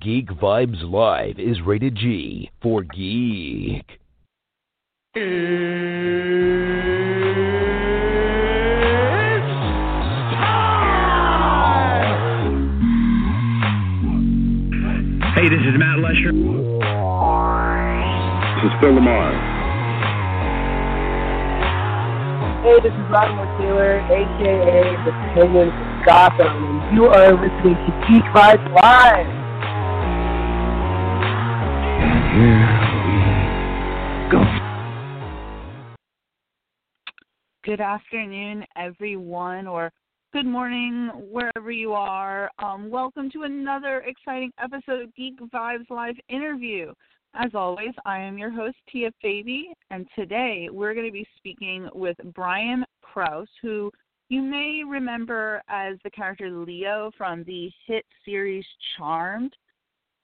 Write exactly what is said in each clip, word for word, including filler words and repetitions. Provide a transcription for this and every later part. Geek Vibes Live is rated G for geek. It's time! Hey, this is Matt Lesher. This is Phil Lamar. Hey, this is Rodney Taylor, a k a. The Penguins of Gotham, and you are listening to Geek Vibes Live. Here we go. Good afternoon, everyone, or good morning, wherever you are. Um, welcome to another exciting episode of Geek Vibes Live Interview. As always, I am your host, Tia Fabi, and today we're going to be speaking with Brian Krause, who you may remember as the character Leo from the hit series Charmed.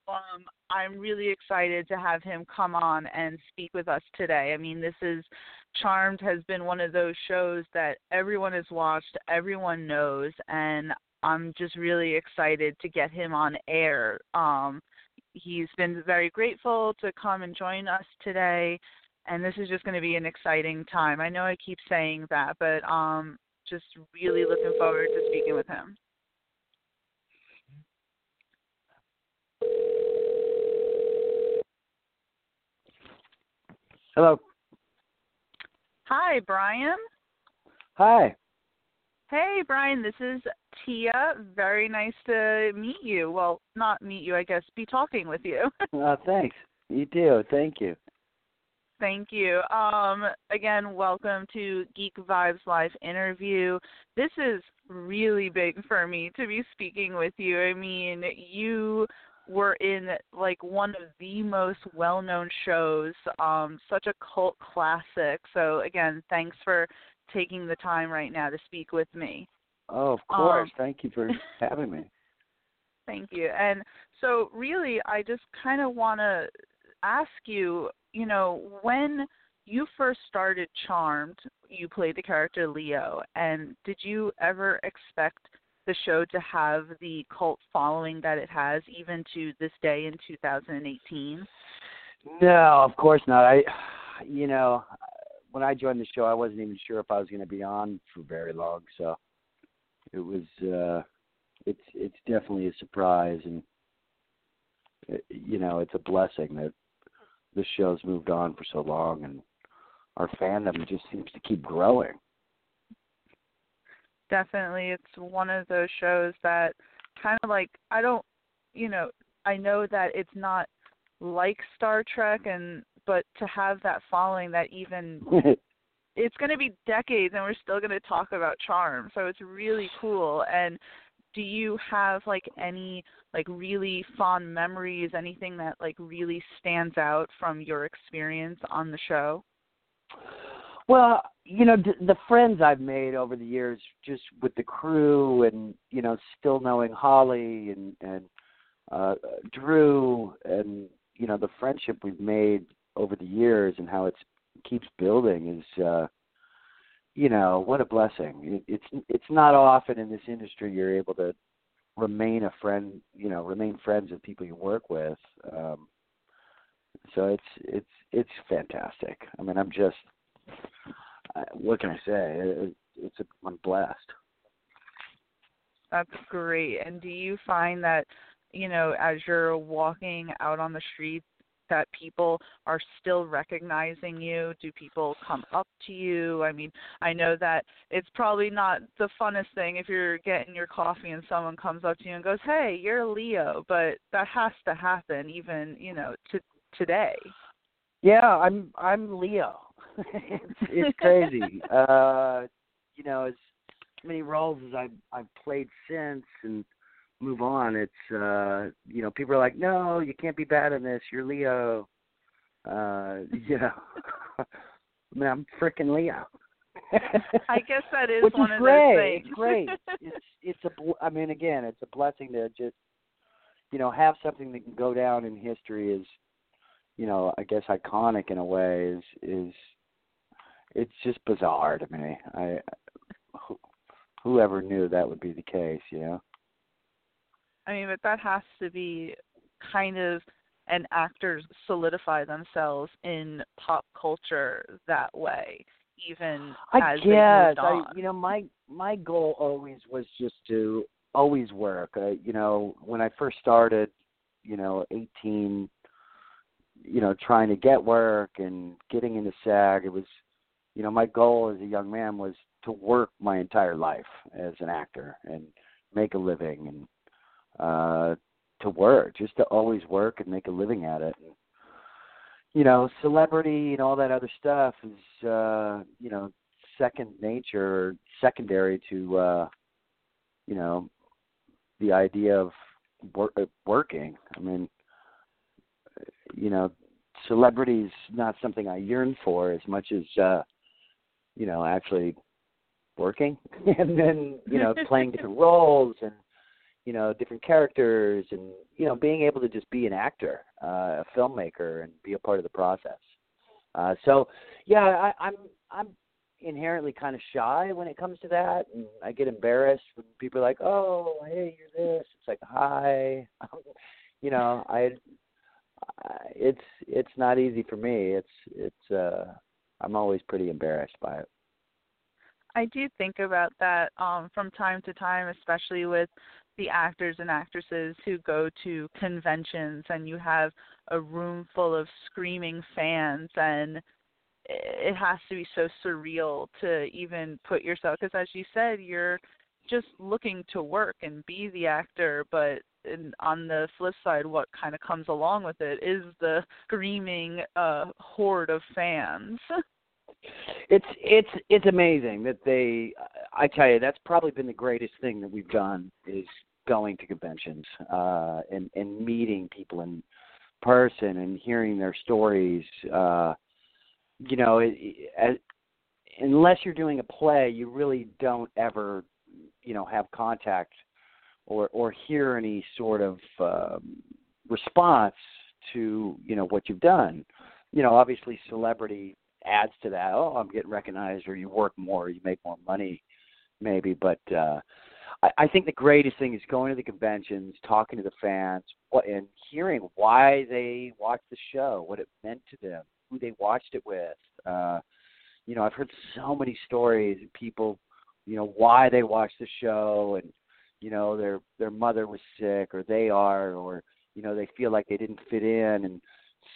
Um, I'm really excited to have him come on and speak with us today. I mean, this is, Charmed has been one of those shows that everyone has watched, everyone knows, and I'm just really excited to get him on air. Um, he's been very grateful to come and join us today, and this is just going to be an exciting time. I know I keep saying that, but um, just really looking forward to speaking with him. Hello. Hi, Brian. Hi. Hey, Brian, this is Tia. Very nice to meet you. Well, not meet you, I guess, be talking with you. uh, thanks. You too. Thank you. Thank you. Um, again, welcome to Geek Vibes Live Interview. This is really big for me to be speaking with you. I mean, you were in, like, one of the most well-known shows, um, such a cult classic. So, again, thanks for taking the time right now to speak with me. Oh, of course. Um, Thank you for having me. Thank you. And so, really, I just kind of want to ask you, you know, when you first started Charmed, you played the character Leo, and did you ever expect the show to have the cult following that it has even to this day in two thousand eighteen? No, of course not. I, you know, when I joined the show, I wasn't even sure if I was going to be on for very long. So it was, uh, it's, it's definitely a surprise. And, it, you know, it's a blessing that the show's moved on for so long and our fandom just seems to keep growing. Definitely. It's one of those shows that kind of like, I don't, you know, I know that it's not like Star Trek, and but to have that following that even, it's going to be decades and we're still going to talk about Charm. So it's really cool. And do you have like any like really fond memories, anything that like really stands out from your experience on the show? Well, you know, the friends I've made over the years just with the crew and, you know, still knowing Holly and, and uh, Drew and, you know, the friendship we've made over the years and how it keeps building is, uh, you know, what a blessing. It, it's it's not often in this industry you're able to remain a friend, you know, remain friends with people you work with. Um, so it's it's it's fantastic. I mean, I'm just... what can I say? It's a, I'm blessed. That's great. And do you find that, you know, as you're walking out on the streets, that people are still recognizing you? Do people come up to you? I mean, I know that it's probably not the funnest thing if you're getting your coffee and someone comes up to you and goes, "Hey, you're Leo," but that has to happen even, you know, to today. Yeah, I'm I'm Leo. it's, it's crazy. Uh, you know, as many roles as I've, I've played since and move on. It's, uh, you know, people are like, no, you can't be bad in this. You're Leo. Uh, you know, I mean, I'm freaking Leo. I guess that is Which one is of great. those things. Great. It's, it's a, bl- I mean, again, it's a blessing to just, you know, have something that can go down in history as, you know, I guess iconic in a way is, is it's just bizarre to me. I, I whoever knew that would be the case, you know? I mean, but that has to be kind of an actor's solidify themselves in pop culture that way, even I as guess. they moved on. I, you know, my, my goal always was just to always work. I, you know, when I first started, you know, eighteen, you know, trying to get work and getting into SAG, it was, you know, my goal as a young man was to work my entire life as an actor and make a living and uh, to work, just to always work and make a living at it. And, you know, celebrity and all that other stuff is, uh, you know, second nature, secondary to, uh, you know, the idea of wor- working. I mean, you know, celebrity's not something I yearn for as much as, uh, you know, actually working and then, you know, playing different roles and, you know, different characters and, you know, being able to just be an actor, uh, a filmmaker and be a part of the process. Uh, so, yeah, I, I'm I'm inherently kind of shy when it comes to that. And I get embarrassed when people are like, oh, hey, you're this. It's like, hi. you know, I, I it's it's not easy for me. It's, it's uh, I'm always pretty embarrassed by it. I do think about that um, from time to time, especially with the actors and actresses who go to conventions and you have a room full of screaming fans, and it has to be so surreal to even put yourself, because as you said, you're just looking to work and be the actor, but in, on the flip side, what kind of comes along with it is the screaming uh, horde of fans. It's it's it's amazing that they. I tell you, that's probably been the greatest thing that we've done is going to conventions uh, and and meeting people in person and hearing their stories. Uh, you know, it, it, unless you're doing a play, you really don't ever, you know, have contact or or hear any sort of um, response to, you know, what you've done. You know, obviously, celebrity adds to that. Oh, I'm getting recognized, or you work more, you make more money, maybe. But uh, I, I think the greatest thing is going to the conventions, talking to the fans, what, and hearing why they watched the show, what it meant to them, who they watched it with. Uh, you know, I've heard so many stories of people, you know, why they watched the show, and you know, their their mother was sick, or they are, or you know, they feel like they didn't fit in, and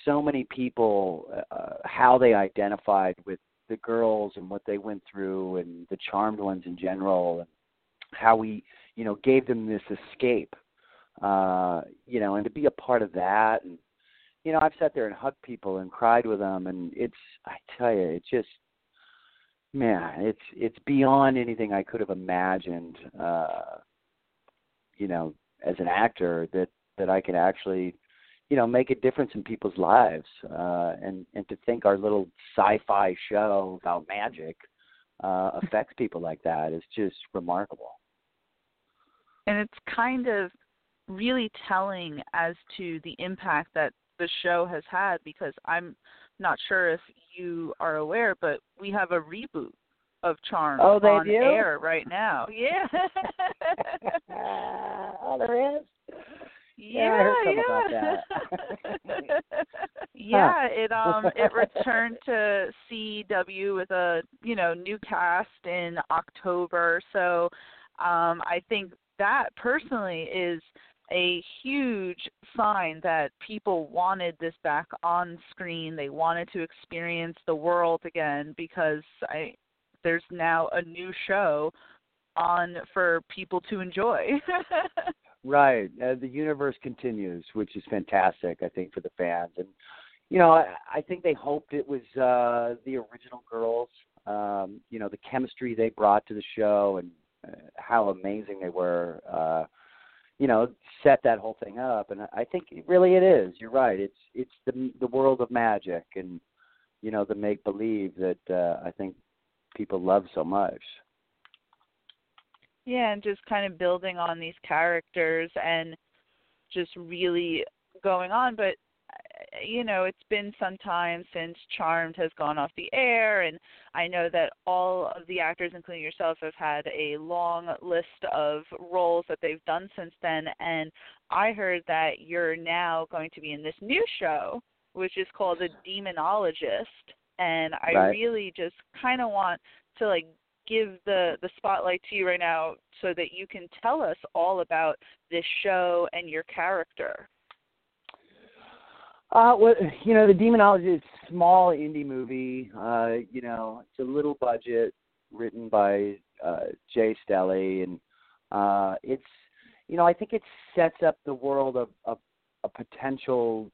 so many people, uh, how they identified with the girls and what they went through and the Charmed ones in general, and how we, you know, gave them this escape, uh, you know, and to be a part of that. And, you know, I've sat there and hugged people and cried with them. And it's, I tell you, it's just, man, it's, it's beyond anything I could have imagined, uh, you know, as an actor that, that I could actually, you know, make a difference in people's lives, uh, and, and to think our little sci-fi show about magic uh, affects people like that is just remarkable. And it's kind of really telling as to the impact that the show has had, because I'm not sure if you are aware, but we have a reboot of Charmed oh, they on do? air right now. Yeah. Oh, there is? Yeah, yeah. I heard yeah. About that. yeah, huh. it um it returned to C W with a, you know, new cast in October. So, um I think that personally is a huge sign that people wanted this back on screen. They wanted to experience the world again, because I there's now a new show on for people to enjoy. Right. Uh, the universe continues, which is fantastic, I think, for the fans. And, you know, I, I think they hoped it was uh, the original girls, um, you know, the chemistry they brought to the show and uh, how amazing they were. Uh, you know, set that whole thing up. And I think it really it is. You're right. It's it's the the world of magic and, you know, the make-believe that uh, I think people love so much. Yeah, and just kind of building on these characters and just really going on. But, you know, it's been some time since Charmed has gone off the air, and I know that all of the actors, including yourself, have had a long list of roles that they've done since then, and I heard that you're now going to be in this new show, which is called The Demonologist, and I right. really just kind of want to, like, give the, the spotlight to you right now so that you can tell us all about this show and your character. Uh, well, you know, The Demonologist is a small indie movie. Uh, you know, it's a little budget, written by uh, Jay Stelly, and uh, it's, you know, I think it sets up the world of, of a potential.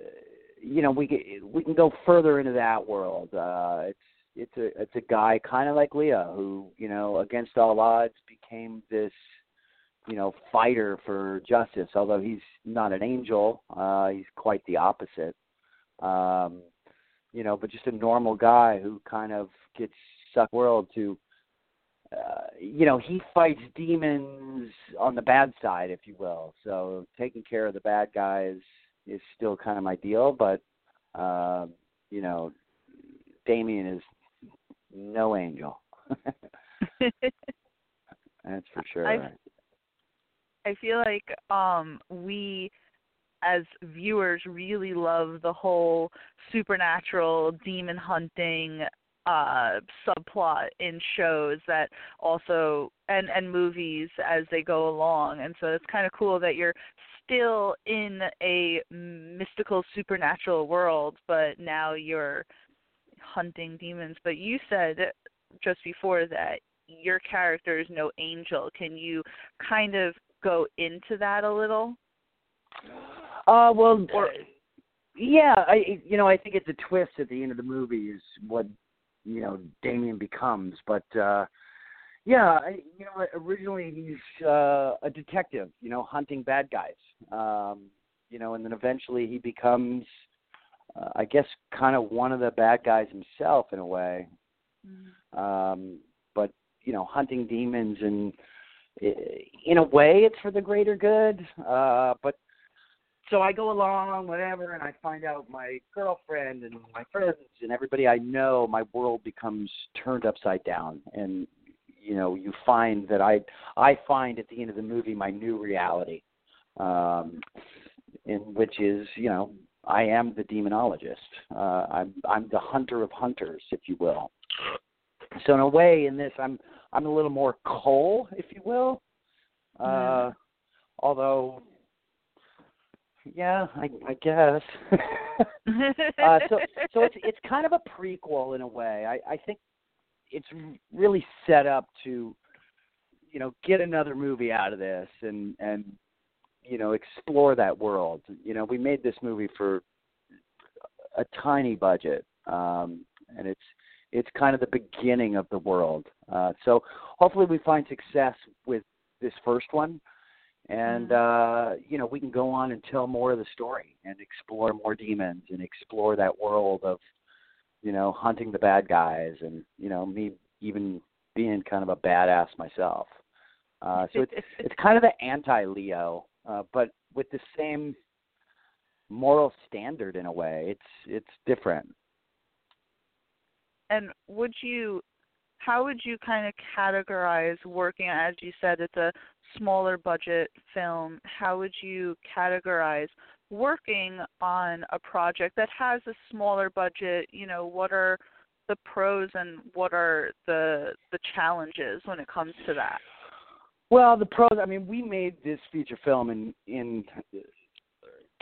Uh, you know, we we can go further into that world. Uh, it's it's a it's a guy kind of like Leo who, you know, against all odds became this, you know, fighter for justice, although he's not an angel. Uh, he's quite the opposite, um, you know, but just a normal guy who kind of gets sucked world to, uh, you know, he fights demons on the bad side, if you will. So taking care of the bad guys is, is still kind of my deal, but, uh, you know, Damien is no angel. That's for sure. I've- I feel like um, we, as viewers, really love the whole supernatural, demon hunting uh, subplot in shows that also and, and movies as they go along. And so it's kind of cool that you're still in a mystical, supernatural world, but now you're hunting demons. But you said just before that your character is no angel. Can you kind of go into that a little? Uh, well, or, yeah, I you know, I think it's a twist at the end of the movie is what, you know, Damien becomes. But, uh, yeah, I, you know, originally he's uh, a detective, you know, hunting bad guys. Um, you know, and then eventually he becomes, uh, I guess, kind of one of the bad guys himself in a way. Mm-hmm. Um, but, you know, hunting demons and, in a way, it's for the greater good, uh, but so I go along, whatever, and I find out my girlfriend and my friends and everybody I know, my world becomes turned upside down, and, you know, you find that I I find at the end of the movie my new reality, um, in which is, you know, I am the demonologist. Uh, I'm I'm the hunter of hunters, if you will. So in a way, in this, I'm I'm a little more Cole, if you will. Uh, yeah. Although, yeah, I, I guess. uh, so, so it's it's kind of a prequel in a way. I, I think it's really set up to, you know, get another movie out of this and and you know explore that world. You know, we made this movie for a tiny budget, um, and it's. It's kind of the beginning of the world. Uh, so hopefully we find success with this first one. And, uh, you know, we can go on and tell more of the story and explore more demons and explore that world of, you know, hunting the bad guys and, you know, me even being kind of a badass myself. Uh, so it's, it's kind of the anti-Leo, uh, but with the same moral standard in a way. It's it's different. And would you, how would you kind of categorize working, as you said, it's a smaller budget film, how would you categorize working on a project that has a smaller budget? You know, what are the pros and what are the the challenges when it comes to that? Well, the pros, I mean, we made this feature film in, in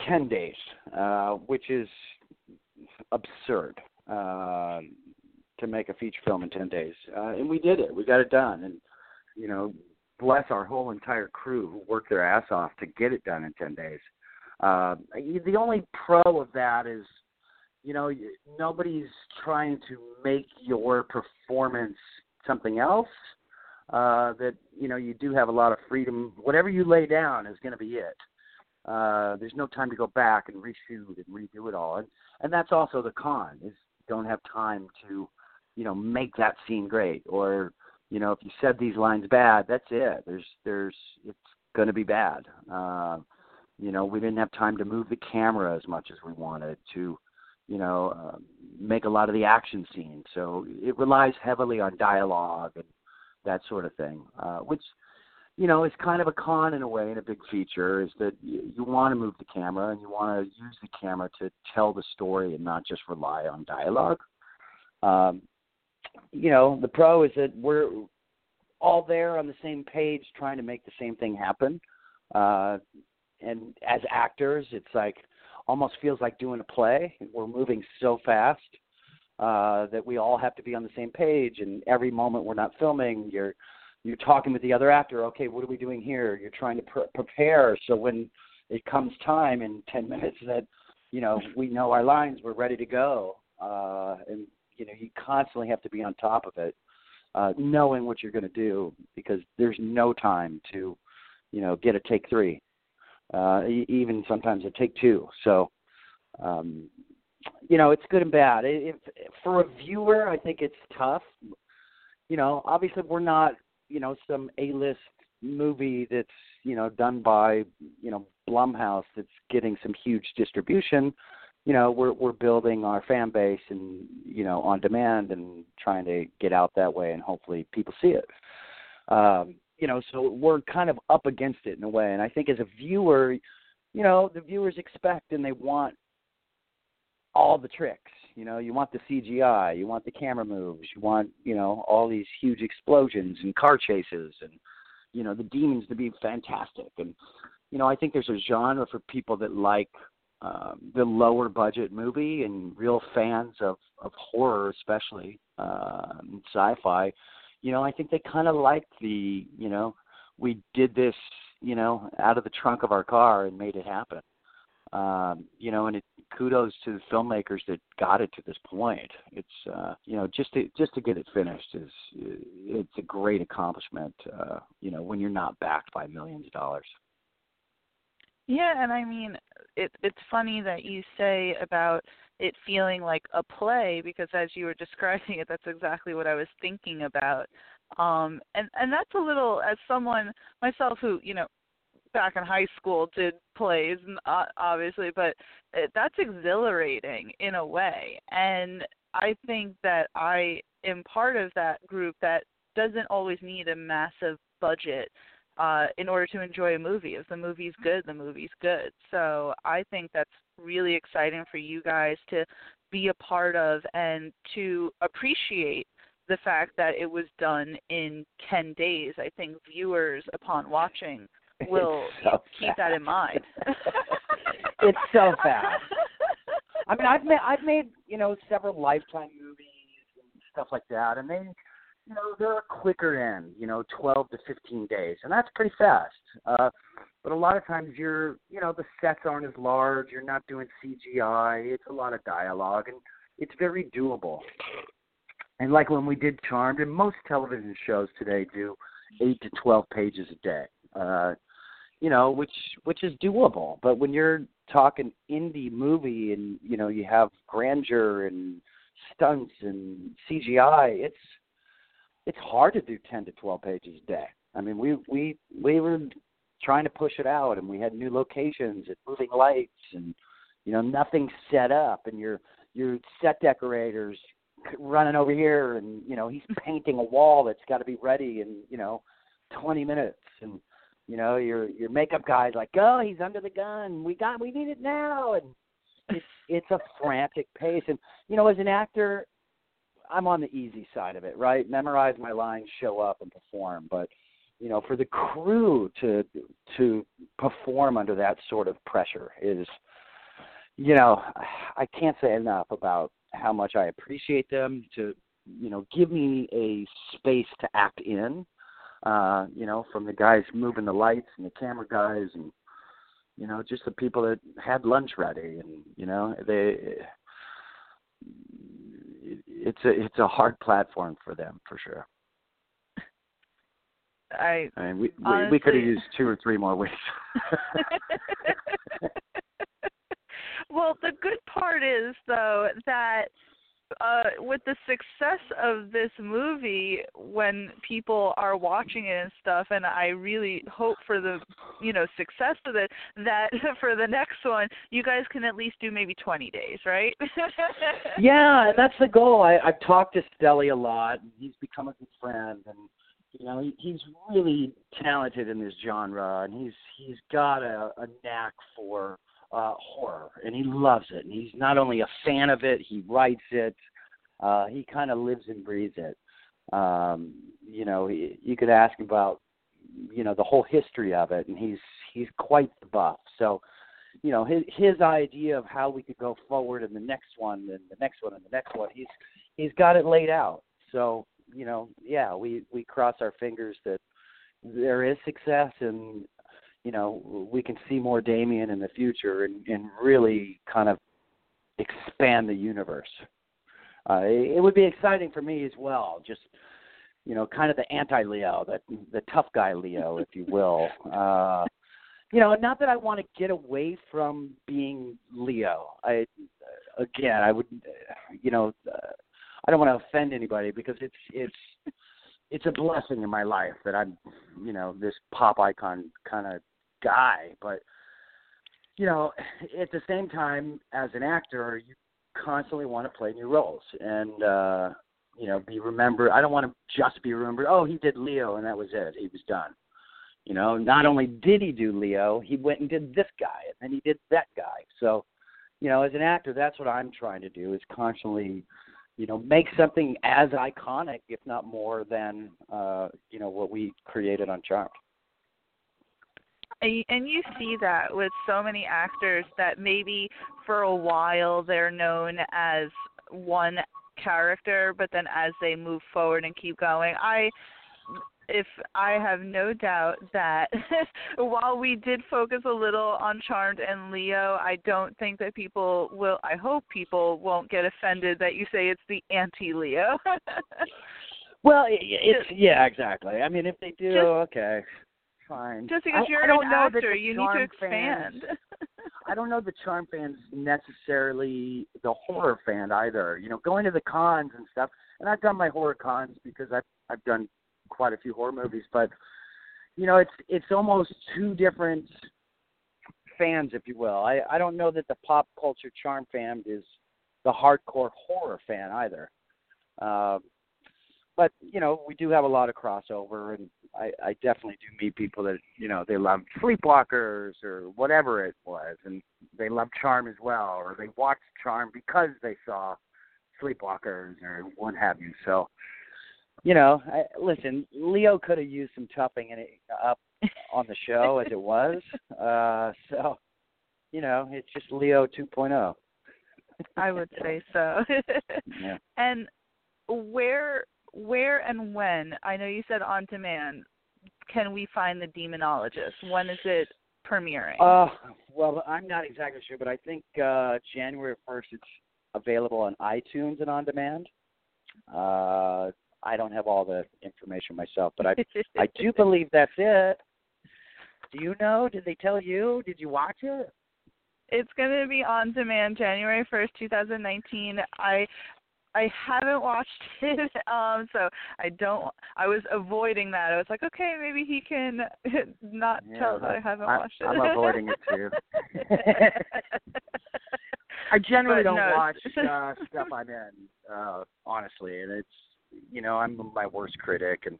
ten days, uh, which is absurd. Uh, to make a feature film in ten days. Uh, and we did it. We got it done. And, you know, bless our whole entire crew who worked their ass off to get it done in ten days. Uh, the only pro of that is, you know, nobody's trying to make your performance something else. uh, that, you know, you do have a lot of freedom. Whatever you lay down is going to be it. Uh, there's no time to go back and reshoot and redo it all. And, and that's also the con, is you don't have time to, you know, make that scene great. Or, you know, if you said these lines bad, that's it. There's, there's, it's going to be bad. Uh, you know, we didn't have time to move the camera as much as we wanted to, you know, uh, make a lot of the action scenes. So it relies heavily on dialogue and that sort of thing, uh, which, you know, it's kind of a con in a way, and a big feature is that you, you want to move the camera and you want to use the camera to tell the story and not just rely on dialogue. Um, you know, the pro is that we're all there on the same page trying to make the same thing happen. Uh, and as actors, it's like almost feels like doing a play. We're moving so fast uh, that we all have to be on the same page. And every moment we're not filming, you're You're talking with the other actor. Okay, what are we doing here? You're trying to pre- prepare so when it comes time in ten minutes that, you know, we know our lines, we're ready to go. Uh, and, you know, you constantly have to be on top of it, uh, knowing what you're going to do, because there's no time to, you know, get a take three, uh, even sometimes a take two. So, um, you know, it's good and bad. If, for a viewer, I think it's tough. You know, obviously we're not – you know, some A-list movie that's, you know, done by, you know, Blumhouse that's getting some huge distribution. You know, we're we're building our fan base and, you know, on demand and trying to get out that way, and hopefully people see it. Um, you know, so we're kind of up against it in a way. And I think as a viewer, you know, the viewers expect and they want all the tricks. You know, you want the C G I, you want the camera moves, you want, you know, all these huge explosions and car chases and, you know, the demons to be fantastic. And, you know, I think there's a genre for people that like um, the lower budget movie, and real fans of, of horror, especially uh, sci-fi. You know, I think they kind of like the, you know, we did this, you know, out of the trunk of our car and made it happen. Um, you know, and it, kudos to the filmmakers that got it to this point. It's, uh, you know, just to, just to get it finished is, it's a great accomplishment, uh, you know, when you're not backed by millions of dollars. Yeah. And I mean, it, it's funny that you say about it feeling like a play, because as you were describing it, that's exactly what I was thinking about. Um, and, and that's a little, as someone myself who, you know, back in high school did plays, obviously, but that's exhilarating in a way. And I think that I am part of that group that doesn't always need a massive budget uh, in order to enjoy a movie. If the movie's good, the movie's good. So I think that's really exciting for you guys to be a part of, and to appreciate the fact that it was done in ten days. I think viewers, upon watching, will so keep fast. That in mind. It's so fast. I mean, I've made, I've made, you know, several Lifetime movies and stuff like that, and they, you know, they're a quicker end, you know, twelve to fifteen days, and that's pretty fast. Uh, but a lot of times you're, you know, the sets aren't as large, you're not doing C G I, it's a lot of dialogue, and it's very doable. And like when we did Charmed, and most television shows today do eight to twelve pages a day. Uh, you know, which which is doable. But when you're talking indie movie and, you know, you have grandeur and stunts and C G I, it's it's hard to do ten to twelve pages a day. I mean, we we, we were trying to push it out, and we had new locations and moving lights and, you know, nothing set up, and your your set decorator's running over here and, you know, he's painting a wall that's got to be ready in, you know, twenty minutes. And, you know, your your makeup guy's like, oh, he's under the gun. We got, we need it now. And it's it's a frantic pace. And, you know, as an actor, I'm on the easy side of it, right? Memorize my lines, show up, and perform. But, you know, for the crew to to perform under that sort of pressure is, you know, I can't say enough about how much I appreciate them to, you know, give me a space to act in. Uh, you know, from the guys moving the lights and the camera guys and, you know, just the people that had lunch ready. And, you know, they, it's a, it's a hard platform for them for sure. I, I mean, we we, we could have used two or three more weeks. Well, the good part is, though, that uh, with the success of this movie, when people are watching it and stuff, and I really hope for the, you know, success of it, that for the next one, you guys can at least do maybe twenty days, right? Yeah, that's the goal. I, I've talked to Stelly a lot, and he's become a good friend, and you know, he, he's really talented in this genre, and he's he's got a, a knack for uh, horror, and he loves it. And he's not only a fan of it, he writes it. Uh, he kind of lives and breathes it. Um, you know, he, you could ask about, you know, the whole history of it, and he's he's quite the buff. So, you know, his his idea of how we could go forward in the next one, and the next one, and the next one, he's he's got it laid out. So, you know, yeah, we, we cross our fingers that there is success, and, you know, we can see more Damien in the future and, and really kind of expand the universe. Uh, it, it would be exciting for me as well, just, you know, kind of the anti-Leo, the, the tough guy Leo, if you will. Uh, you know, not that I want to get away from being Leo. I, again, I would, you know... Uh, I don't want to offend anybody because it's it's it's a blessing in my life that I'm, you know, this pop icon kind of guy. But, you know, at the same time, as an actor, you constantly want to play new roles and, uh, you know, be remembered. I don't want to just be remembered, oh, he did Leo, and that was it. He was done. You know, not only did he do Leo, he went and did this guy, and then he did that guy. So, you know, as an actor, that's what I'm trying to do is constantly – you know, make something as iconic, if not more than, uh, you know, what we created on Charmed. And you see that with so many actors that maybe for a while they're known as one character, but then as they move forward and keep going, I... If I have no doubt that while we did focus a little on Charmed and Leo, I don't think that people will, I hope people won't get offended that you say it's the anti-Leo. Well, it, it's, yeah, exactly. I mean, if they do, just, okay, fine. Just because I, you're I an actor, you Charmed need to expand. Fans, I don't know the Charmed fans necessarily the horror fan either. You know, going to the cons and stuff, and I've done my horror cons because I've, I've done quite a few horror movies, but you know, it's it's almost two different fans, if you will. I, I don't know that the pop culture Charm fan is the hardcore horror fan either. Uh, but you know, we do have a lot of crossover, and I, I definitely do meet people that, you know, they love Sleepwalkers or whatever it was, and they love Charm as well, or they watched Charm because they saw Sleepwalkers or what have you. So, you know, I, listen, Leo could have used some toughing in it up on the show as it was. Uh, so, you know, it's just Leo two point oh. I would say so. Yeah. And where, where and when, I know you said on demand, can we find The Demonologist? When is it premiering? Uh, well, I'm not exactly sure, but I think uh, January first it's available on iTunes and on demand. Uh I don't have all the information myself, but I I do believe that's it. Do you know? Did they tell you? Did you watch it? It's going to be on demand January first, twenty nineteen. I I haven't watched it, um, so I don't. I was avoiding that. I was like, okay, maybe he can not yeah, tell that I haven't I, watched it. I'm avoiding it too. I generally but don't no. watch uh, stuff I'm in, uh, honestly, and it's. You know, I'm my worst critic, and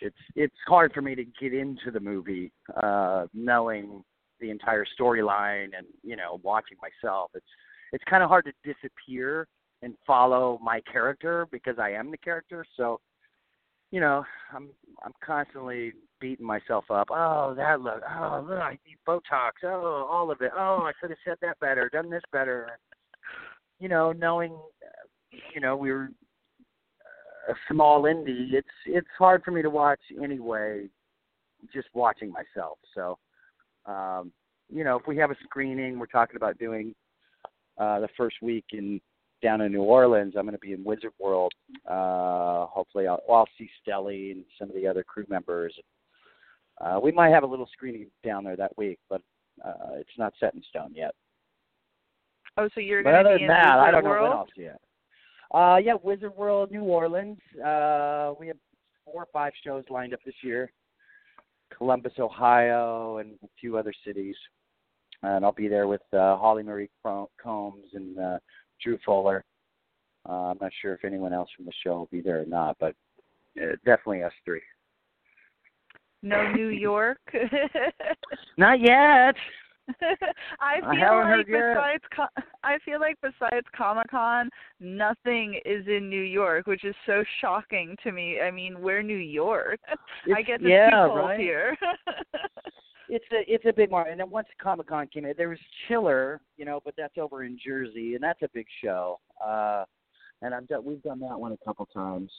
it's it's hard for me to get into the movie uh, knowing the entire storyline and, you know, watching myself. It's it's kind of hard to disappear and follow my character because I am the character. So, you know, I'm I'm constantly beating myself up. Oh, that look. Oh, look, I need Botox. Oh, all of it. Oh, I could have said that better, done this better. You know, knowing, you know, we were. A small indie, it's it's hard for me to watch anyway, just watching myself. So, um, you know, if we have a screening, we're talking about doing uh, the first week in down in New Orleans. I'm going to be in Wizard World. Uh, hopefully I'll, well, I'll see Stelly and some of the other crew members. Uh, we might have a little screening down there that week, but uh, it's not set in stone yet. Oh, so you're going to be in Wizard World? But other than that, I don't know when I'll see it. Uh, yeah, Wizard World, New Orleans. Uh, we have four or five shows lined up this year. Columbus, Ohio, and a few other cities. And I'll be there with uh, Holly Marie Combs and uh, Drew Fuller. Uh, I'm not sure if anyone else from the show will be there or not, but uh, definitely us three. No New York? Not yet. I feel I like besides Com- I feel like besides Comic-Con, nothing is in New York, which is so shocking to me. I mean, we're New York. It's, I guess it's yeah, too cold right? here. It's a it's a big market. And then once Comic-Con came in, there was Chiller, you know, but that's over in Jersey, and that's a big show. Uh, and I've done, we've done that one a couple times.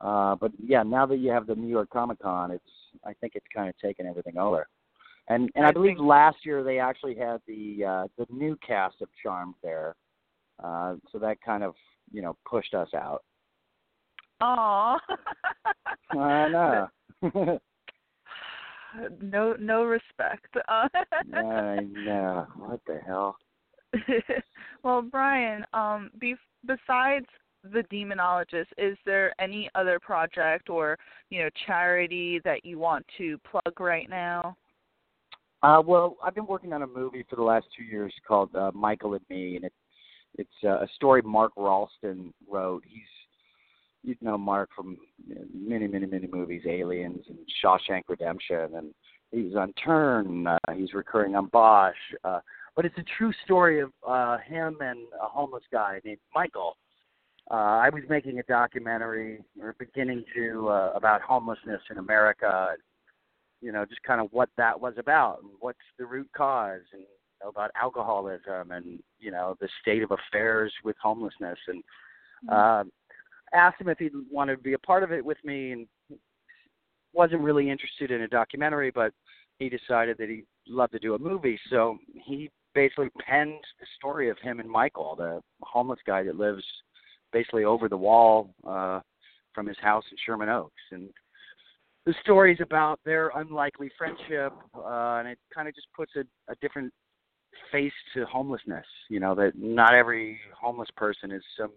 Uh, but yeah, now that you have the New York Comic-Con, it's I think it's kind of taken everything over. And and I, I believe think, last year they actually had the uh, the new cast of Charmed there, uh, so that kind of you know pushed us out. Aww. I know. no no respect. I know. What the hell? Well, Brian, um, be- besides The Demonologist, is there any other project or you know charity that you want to plug right now? Uh, well, I've been working on a movie for the last two years called uh, Michael and Me, and it, it's uh, a story Mark Ralston wrote. He's, you know, Mark from you know, many, many, many movies, Aliens and Shawshank Redemption, and he was on Turn. Uh, he's recurring on Bosch, uh, but it's a true story of uh, him and a homeless guy named Michael. Uh, I was making a documentary or beginning to uh, about homelessness in America. You know, just kind of what that was about and what's the root cause and you know, about alcoholism and, you know, the state of affairs with homelessness. And mm-hmm. uh, asked him if he wanted to be a part of it with me and wasn't really interested in a documentary, but he decided that he'd love to do a movie. So he basically penned the story of him and Michael, the homeless guy that lives basically over the wall uh, from his house in Sherman Oaks. And the story's about their unlikely friendship, uh, and it kind of just puts a, a different face to homelessness, you know, that not every homeless person is some,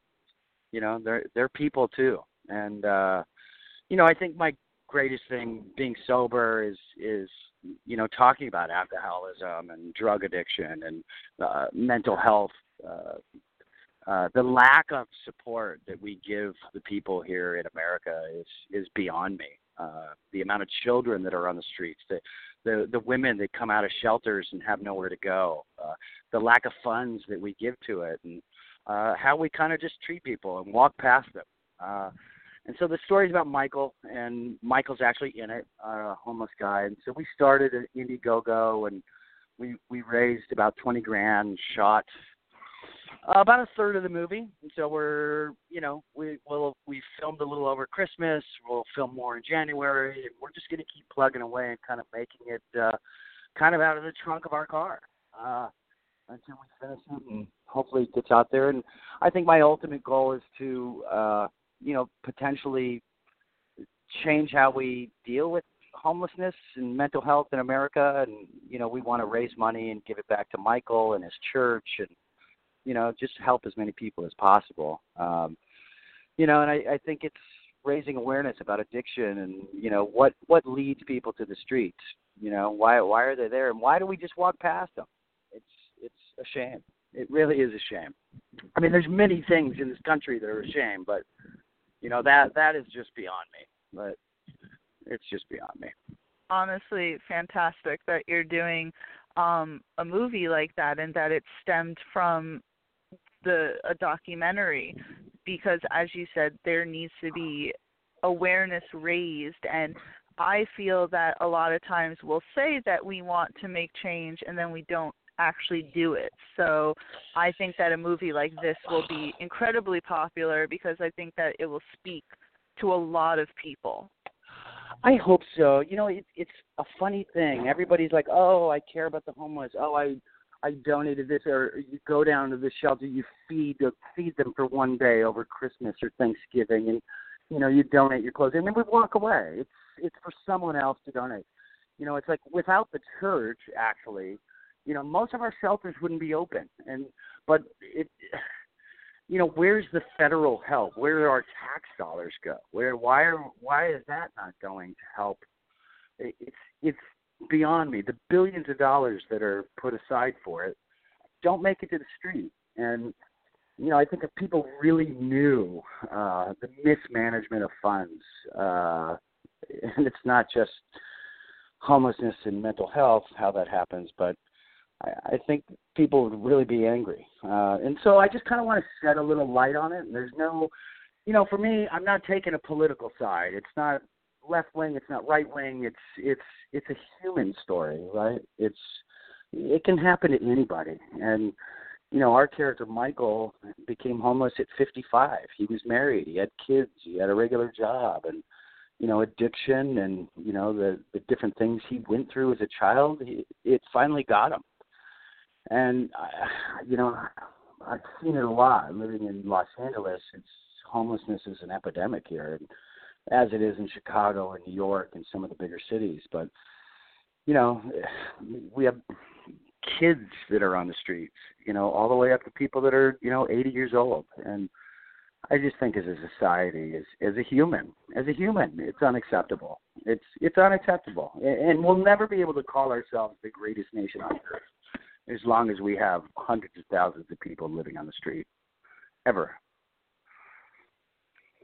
you know, they're, they're people too. And, uh, you know, I think my greatest thing being sober is, is, you know, talking about alcoholism and drug addiction and uh, mental health, uh, Uh, the lack of support that we give the people here in America is, is beyond me. Uh, the amount of children that are on the streets, the, the, the women that come out of shelters and have nowhere to go, uh, the lack of funds that we give to it, and uh, how we kind of just treat people and walk past them. Uh, and so the story's about Michael, and Michael's actually in it, uh, a homeless guy. And so we started at Indiegogo, and we, we raised about twenty grand, shot about a third of the movie, and so we're, you know, we will we filmed a little over Christmas. We'll film more in January, and we're just going to keep plugging away and kind of making it, uh, kind of out of the trunk of our car uh, until we finish it, and hopefully it gets out there. And I think my ultimate goal is to, uh, you know, potentially change how we deal with homelessness and mental health in America, and you know, we want to raise money and give it back to Michael and his church and. You know, just help as many people as possible. Um, you know, and I, I think it's raising awareness about addiction and, you know, what, what leads people to the streets. You know, why why are they there and why do we just walk past them? It's it's a shame. It really is a shame. I mean, there's many things in this country that are a shame, but, you know, that that is just beyond me. But it's just beyond me. Honestly, fantastic that you're doing um, a movie like that and that it stemmed from the a documentary, because as you said, there needs to be awareness raised, and I feel that a lot of times we'll say that we want to make change and then we don't actually do it. So I think that a movie like this will be incredibly popular because I think that it will speak to a lot of people. I hope so. You know, it, it's a funny thing. Everybody's like, oh, I care about the homeless. Oh, I I donated this, or you go down to the shelter, you feed feed them for one day over Christmas or Thanksgiving, and you know, you donate your clothes, and then we walk away. It's it's for someone else to donate. You know, it's like without the church, actually, you know, most of our shelters wouldn't be open. And but it, you know, where's the federal help? Where do our tax dollars go? Where why are, why is that not going to help? It, it's it's beyond me. The billions of dollars that are put aside for it don't make it to the street. And you know, I think if people really knew uh, the mismanagement of funds, uh, and it's not just homelessness and mental health, how that happens, but I, I think people would really be angry. Uh, and so I just kind of want to shed a little light on it. And there's no, you know, for me, I'm not taking a political side. It's not left wing. It's not right wing. It's it's it's a human story, right? It's it can happen to anybody. And you know, our character, Michael, became homeless at fifty-five. He was married. He had kids. He had a regular job and, you know, addiction and, you know, the, the different things he went through as a child. He, it finally got him. And, I, you know, I've seen it a lot. Living in Los Angeles, it's, homelessness is an epidemic here, as it is in Chicago and New York and some of the bigger cities. But, you know, we have kids that are on the streets, you know, all the way up to people that are, you know, eighty years old. And I just think as a society, as, as a human, as a human, it's unacceptable. It's it's unacceptable. And we'll never be able to call ourselves the greatest nation on earth as long as we have hundreds of thousands of people living on the street, ever.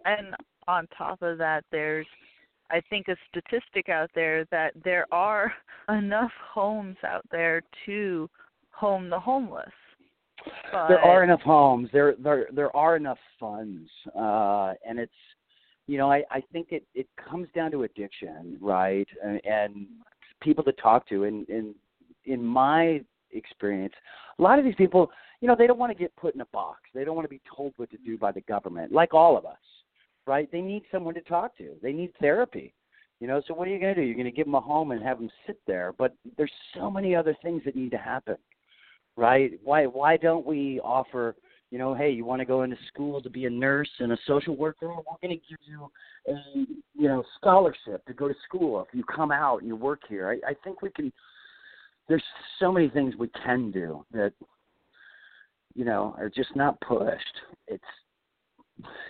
And on top of that, there's, I think, a statistic out there that there are enough homes out there to home the homeless. But there are enough homes. There there there are enough funds. Uh, and it's, you know, I, I think it, it comes down to addiction, right, and, and people to talk to. And, and in my experience, a lot of these people, you know, they don't want to get put in a box. They don't want to be told what to do by the government, like all of us. Right? They need someone to talk to. They need therapy. You know, so what are you going to do? You're going to give them a home and have them sit there. But there's so many other things that need to happen, right? Why why don't we offer, you know, hey, you want to go into school to be a nurse and a social worker? We're going to give you a, you know, scholarship to go to school if you come out and you work here. I, I think we can – there's so many things we can do that, you know, are just not pushed. It's –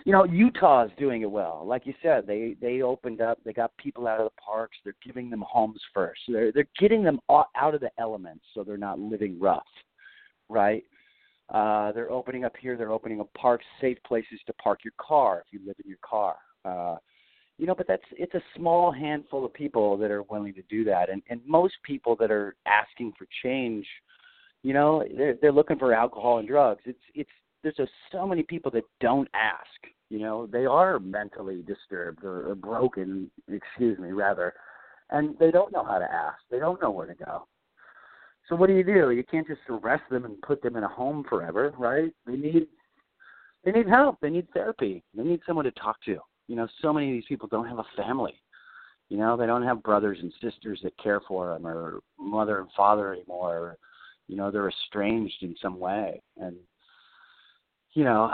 You know, Utah's doing it well. Like you said, they, they opened up. They got people out of the parks. They're giving them homes first. They're they're getting them out of the elements so they're not living rough, right? Uh, they're opening up here. They're opening up parks, safe places to park your car if you live in your car. Uh, you know, but that's it's a small handful of people that are willing to do that. And, and most people that are asking for change, you know, they're, they're looking for alcohol and drugs. It's it's. There's just so many people that don't ask, you know, they are mentally disturbed or, or broken, excuse me, rather, and they don't know how to ask. They don't know where to go. So what do you do? You can't just arrest them and put them in a home forever, right? They need, they need help. They need therapy. They need someone to talk to. You know, so many of these people don't have a family. You know, they don't have brothers and sisters that care for them or mother and father anymore. You know, they're estranged in some way. And, you know,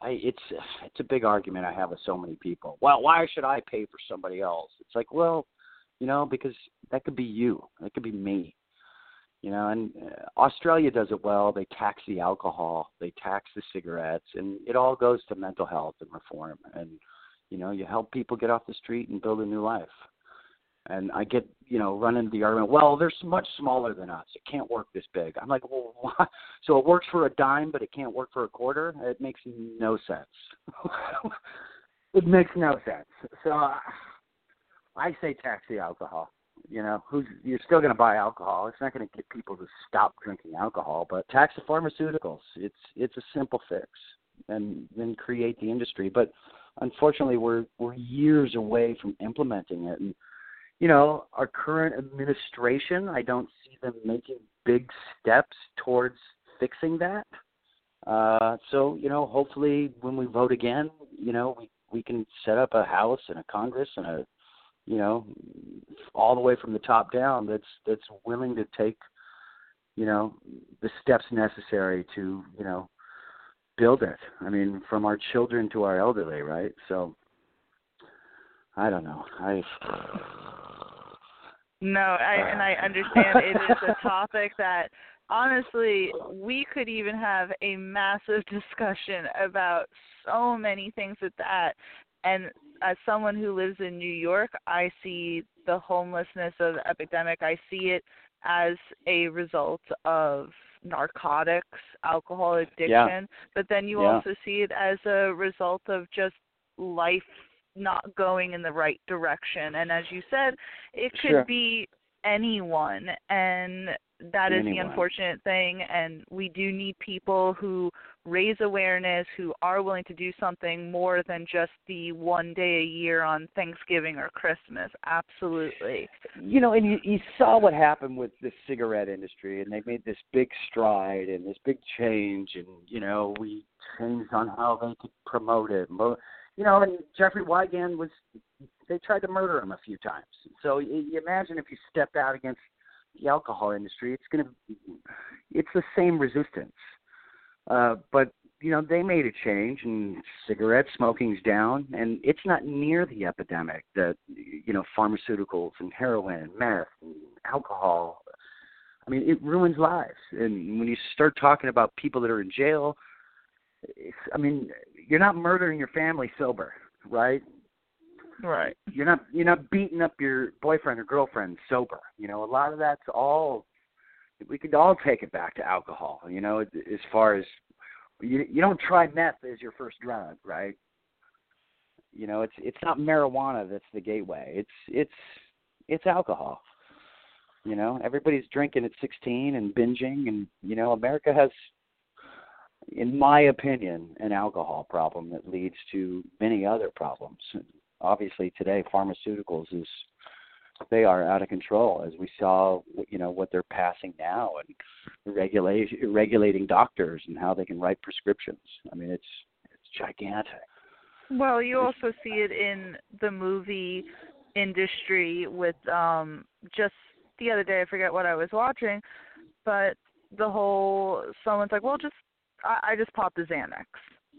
I, it's it's a big argument I have with so many people. Well, why should I pay for somebody else? It's like, well, you know, because that could be you. That could be me. You know, and Australia does it well. They tax the alcohol. They tax the cigarettes. And it all goes to mental health and reform. And, you know, you help people get off the street and build a new life. And I get, you know, run into the argument, well, they're much smaller than us. It can't work this big. I'm like, well, why? So it works for a dime, but it can't work for a quarter? It makes no sense. It makes no sense. So uh, I say tax the alcohol. You know, who's, you're still going to buy alcohol. It's not going to get people to stop drinking alcohol, but tax the pharmaceuticals. It's, it's a simple fix, and then create the industry. But unfortunately, we're, we're years away from implementing it. And, you know, our current administration, I don't see them making big steps towards fixing that. Uh, so, you know, hopefully when we vote again, you know, we, we can set up a House and a Congress and a, you know, all the way from the top down that's that's willing to take you know, the steps necessary to, you know, build it. I mean, from our children to our elderly, right? So I don't know. I No, I, and I understand it is a topic that honestly we could even have a massive discussion about so many things with that. And as someone who lives in New York, I see the homelessness of the epidemic. I see it as a result of narcotics, alcohol addiction, yeah. but then you yeah. also see it as a result of just life not going in the right direction. And as you said, it could sure. be anyone, and that anyone. is the unfortunate thing. And we do need people who raise awareness, who are willing to do something more than just the one day a year on Thanksgiving or Christmas. Absolutely. You know, and you, you saw what happened with the cigarette industry, and they made this big stride and this big change, and, you know, we changed on how they could promote it. You know, and Jeffrey Wigand was, they tried to murder him a few times. So you imagine if you stepped out against the alcohol industry, it's going to, it's the same resistance. Uh, but, you know, they made a change, and cigarette smoking's down, and it's not near the epidemic that, you know, pharmaceuticals and heroin and meth and alcohol. I mean, it ruins lives. And when you start talking about people that are in jail, it's, I mean, you're not murdering your family sober, right? Right. You're not you're not beating up your boyfriend or girlfriend sober. You know, a lot of that's all, we could all take it back to alcohol, you know, as far as, you you don't try meth as your first drug, right? You know, it's it's not marijuana that's the gateway. It's it's it's alcohol. You know, everybody's drinking at sixteen and binging, and, you know, America has, in my opinion, an alcohol problem that leads to many other problems. Obviously, today, pharmaceuticals is, they are out of control, as we saw, you know, what they're passing now, and regulation, regulating doctors and how they can write prescriptions. I mean, it's it's gigantic. Well, you also see it in the movie industry with um, just the other day, I forget what I was watching, but the whole, someone's like, well, just, I, I just popped a Xanax,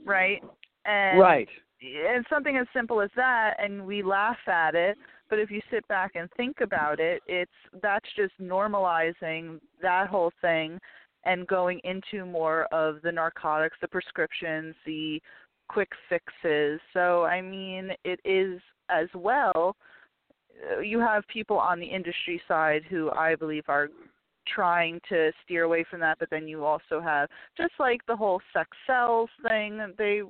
right? And right. And something as simple as that, and we laugh at it, but if you sit back and think about it, it's that's just normalizing that whole thing and going into more of the narcotics, the prescriptions, the quick fixes. So, I mean, it is as well, you have people on the industry side who I believe are trying to steer away from that, but then you also have, just like the whole sex sells thing, they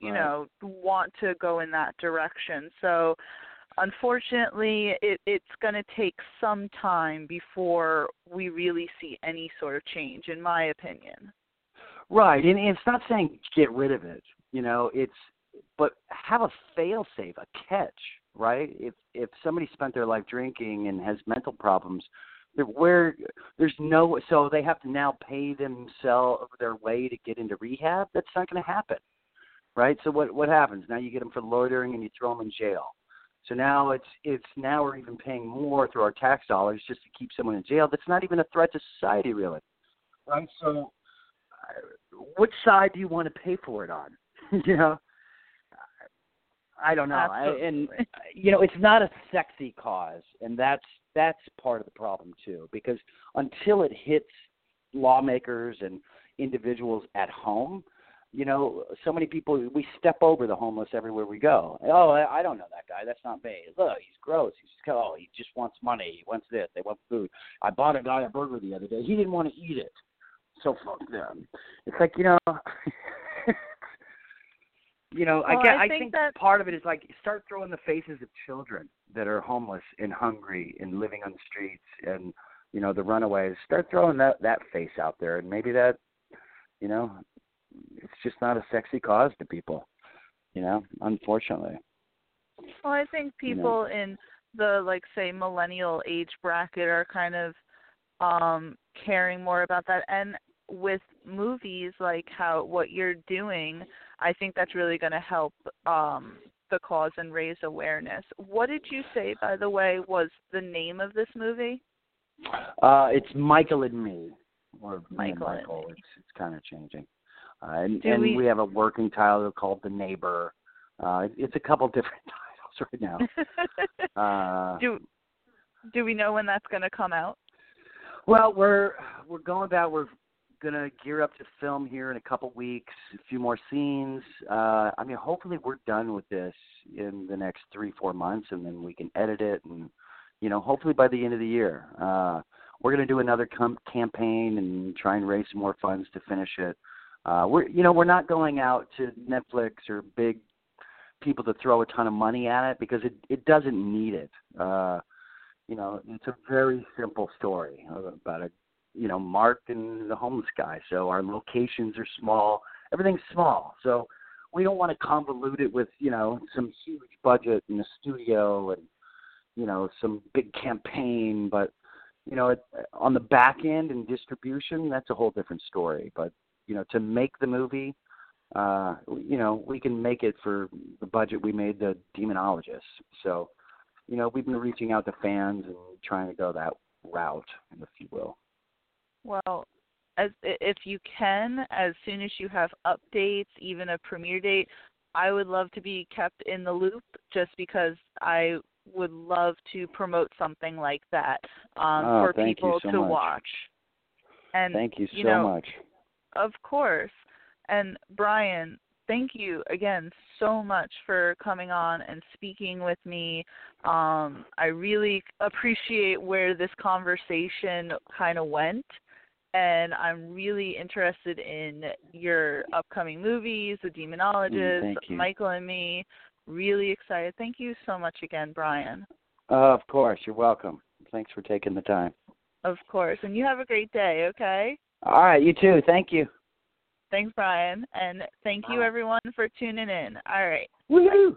you right. know, want to go in that direction. So unfortunately, it, it's going to take some time before we really see any sort of change, in my opinion. Right, and it's not saying get rid of it, you know, it's, but have a fail-safe, a catch, right? If if somebody spent their life drinking and has mental problems, where there's no, so they have to now pay themselves their way to get into rehab. That's not going to happen, right? So what what happens now? You get them for loitering and you throw them in jail. So now it's it's now we're even paying more through our tax dollars just to keep someone in jail. That's not even a threat to society, really, right? So which side do you want to pay for it on? You know, I don't know. I, and you know, it's not a sexy cause, and that's. That's part of the problem, too, because until it hits lawmakers and individuals at home, you know, so many people, we step over the homeless everywhere we go. Oh, I don't know that guy. That's not me. Look, he's gross. He's oh, he just wants money. He wants this. They want food. I bought a guy a burger the other day. He didn't want to eat it. So fuck them. It's like, you know, you know, well, I, get, I think, I think that part of it is like start throwing the faces of children that are homeless and hungry and living on the streets and, you know, the runaways. Start throwing that, that face out there, and maybe that, you know, it's just not a sexy cause to people, you know, unfortunately. Well, I think people you know. in the, like, say, millennial age bracket are kind of um, caring more about that. And with movies, like how what you're doing, I think that's really going to help um, the cause and raise awareness. What did you say, by the way, was the name of this movie? Uh, it's Michael and Me, or Michael. And Michael. It's, it's kind of changing. Uh, and and we... we have a working title called The Neighbor. Uh, it's a couple different titles right now. uh, do Do we know when that's going to come out? Well, we're we're going about we're going to gear up to film here in a couple weeks, a few more scenes. Uh, I mean, hopefully we're done with this in the next three, four months, and then we can edit it, and you know, hopefully by the end of the year. Uh, we're going to do another com- campaign and try and raise some more funds to finish it. Uh, we're you know we're not going out to Netflix or big people to throw a ton of money at it because it, it doesn't need it. Uh, you know, it's a very simple story about a, you know, Mark and the homeless guy. So our locations are small. Everything's small. So we don't want to convolute it with, you know, some huge budget in the studio and, you know, some big campaign. But, you know, it, on the back end and distribution, that's a whole different story. But, you know, to make the movie, uh, you know, we can make it for the budget we made The Demonologist. So, you know, we've been reaching out to fans and trying to go that route, if you will. Well, as if you can, as soon as you have updates, even a premiere date, I would love to be kept in the loop just because I would love to promote something like that um, oh, for people so to much. watch. And thank you so you know, much. Of course. And Brian, thank you again so much for coming on and speaking with me. Um, I really appreciate where this conversation kind of went, and I'm really interested in your upcoming movies, The Demonologist, mm, Michael and Me. Really excited. Thank you so much again, Brian. Uh, of course. You're welcome. Thanks for taking the time. Of course. And you have a great day, okay? All right. You too. Thank you. Thanks, Brian, and thank you, everyone, for tuning in. All right. Woohoo!